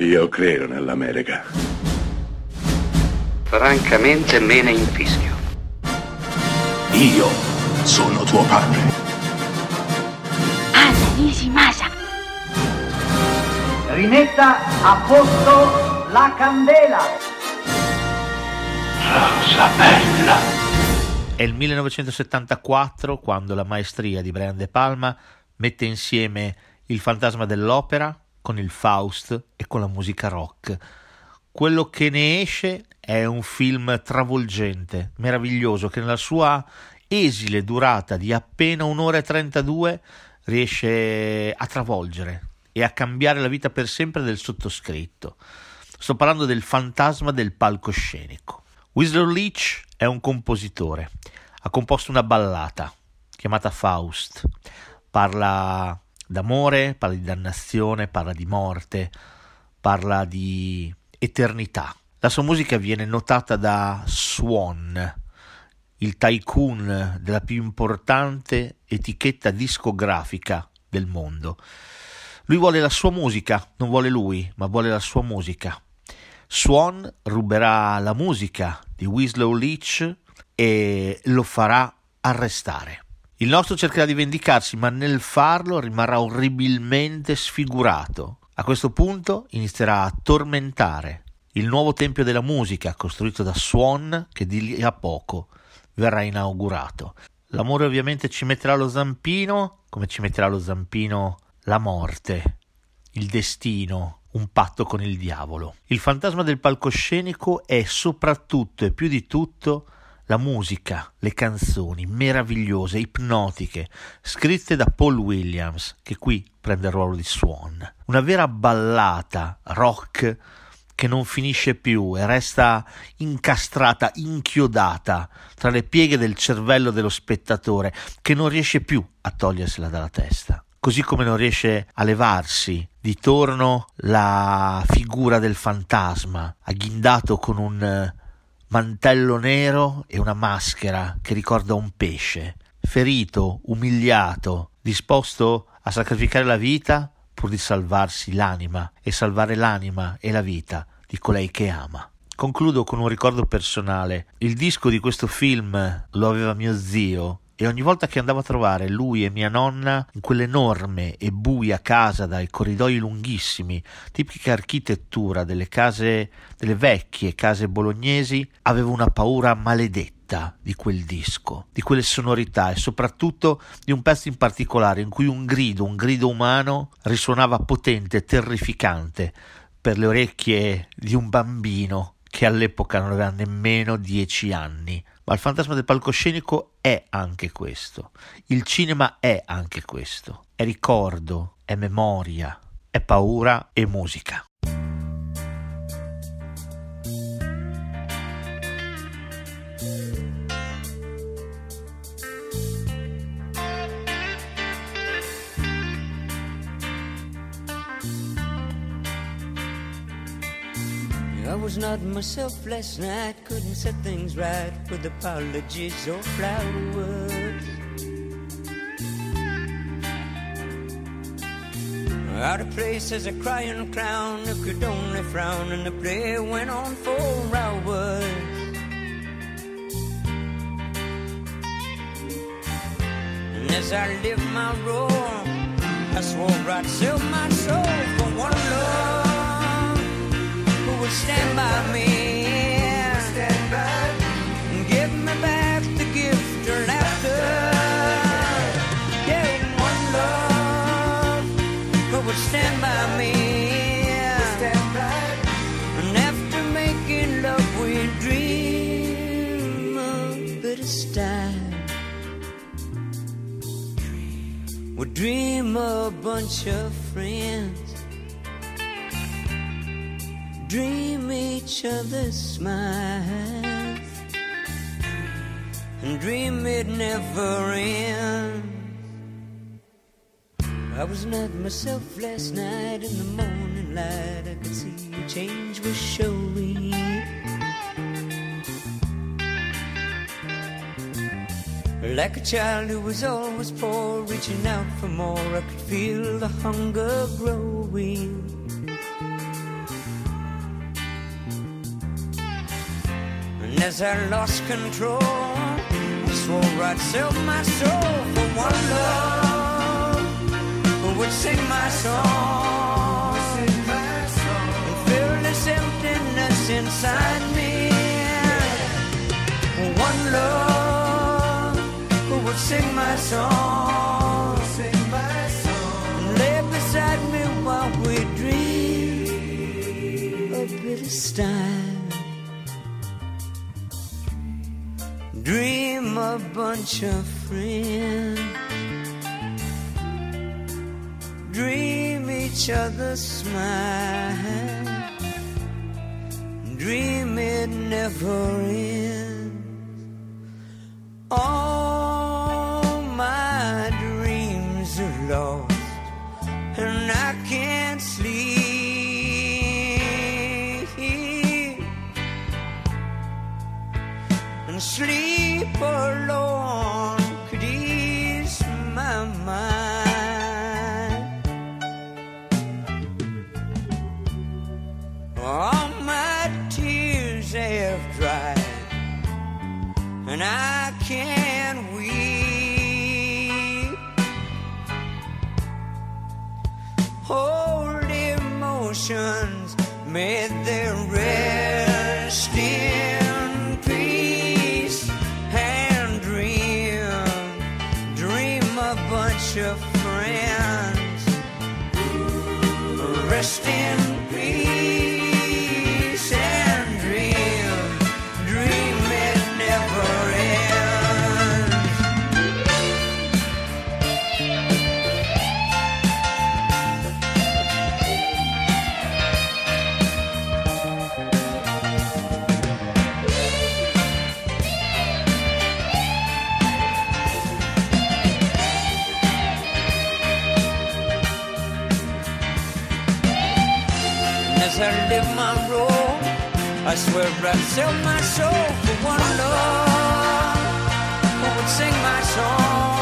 Io credo nell'America. Francamente me ne infischio. Io sono tuo padre. Anna Nishimasa. Rimetta a posto la candela. Rosa bella. È il 1974 quando la maestria di Brian De Palma mette insieme il fantasma dell'opera con il Faust e con la musica rock. Quello che ne esce è un film travolgente, meraviglioso, che nella sua esile durata di appena 1 ora e 32 riesce a travolgere e a cambiare la vita per sempre del sottoscritto. Sto parlando del fantasma del palcoscenico. Winslow Leach è un compositore, ha composto una ballata chiamata Faust, parla d'amore, parla di dannazione, parla di morte, parla di eternità. La sua musica viene notata da Swan, il tycoon della più importante etichetta discografica del mondo. Lui vuole la sua musica, non vuole lui, ma vuole la sua musica. Swan ruberà la musica di Winslow Leach e lo farà arrestare. Il nostro cercherà di vendicarsi, ma nel farlo rimarrà orribilmente sfigurato. A questo punto inizierà a tormentare il nuovo tempio della musica costruito da Swan, che di lì a poco verrà inaugurato. L'amore ovviamente ci metterà lo zampino, come ci metterà lo zampino la morte, il destino, un patto con il diavolo. Il fantasma del palcoscenico è soprattutto e più di tutto la musica, le canzoni meravigliose, ipnotiche, scritte da Paul Williams, che qui prende il ruolo di Swan. Una vera ballata rock che non finisce più e resta incastrata, inchiodata tra le pieghe del cervello dello spettatore, che non riesce più a togliersela dalla testa. Così come non riesce a levarsi di torno la figura del fantasma, agghindato con un mantello nero e una maschera che ricorda un pesce, ferito, umiliato, disposto a sacrificare la vita pur di salvarsi l'anima e salvare l'anima e la vita di colei che ama. Concludo con un ricordo personale. Il disco di questo film lo aveva mio zio, e ogni volta che andavo a trovare lui e mia nonna in quell'enorme e buia casa dai corridoi lunghissimi, tipica architettura delle case, delle vecchie case bolognesi, avevo una paura maledetta di quel disco, di quelle sonorità e soprattutto di un pezzo in particolare in cui un grido umano risuonava potente, terrificante per le orecchie di un bambino che all'epoca non aveva nemmeno 10 anni. Ma il fantasma del palcoscenico è anche questo, il cinema è anche questo, è ricordo, è memoria, è paura e musica. I was not myself last night, couldn't set things right with apologies or flowery words. Out of place as a crying clown who could only frown, and the play went on for hours. And as I lived my role, I swore I'd sell my soul for one love. Stand by me, stand by, and give me back the gift of laughter. Yeah, one love, but would stand by me, stand by, and after making love we dream of bitterest time. We dream a bunch of friends. Dream each other's smiles, and dream it never ends. I was not myself last night. In the morning light I could see a change was showing. Like a child who was always poor, reaching out for more, I could feel the hunger growing. And as I lost control, I swore I'd sell my soul for one love who would sing my song. And fill this emptiness inside me. One love who would sing my song. And lay beside me while we dream a bit of style. Dream a bunch of friends, dream each other's smile, dream it never ends. All my dreams are lost, and I can't sleep, and sleep alone could ease my mind. All my tears they have dried, and I can't weep. Old emotions made their rest in peace. Of friends, rest in peace and dream, dream it never I live my role. I swear I'd sell my soul for one love who would sing my song.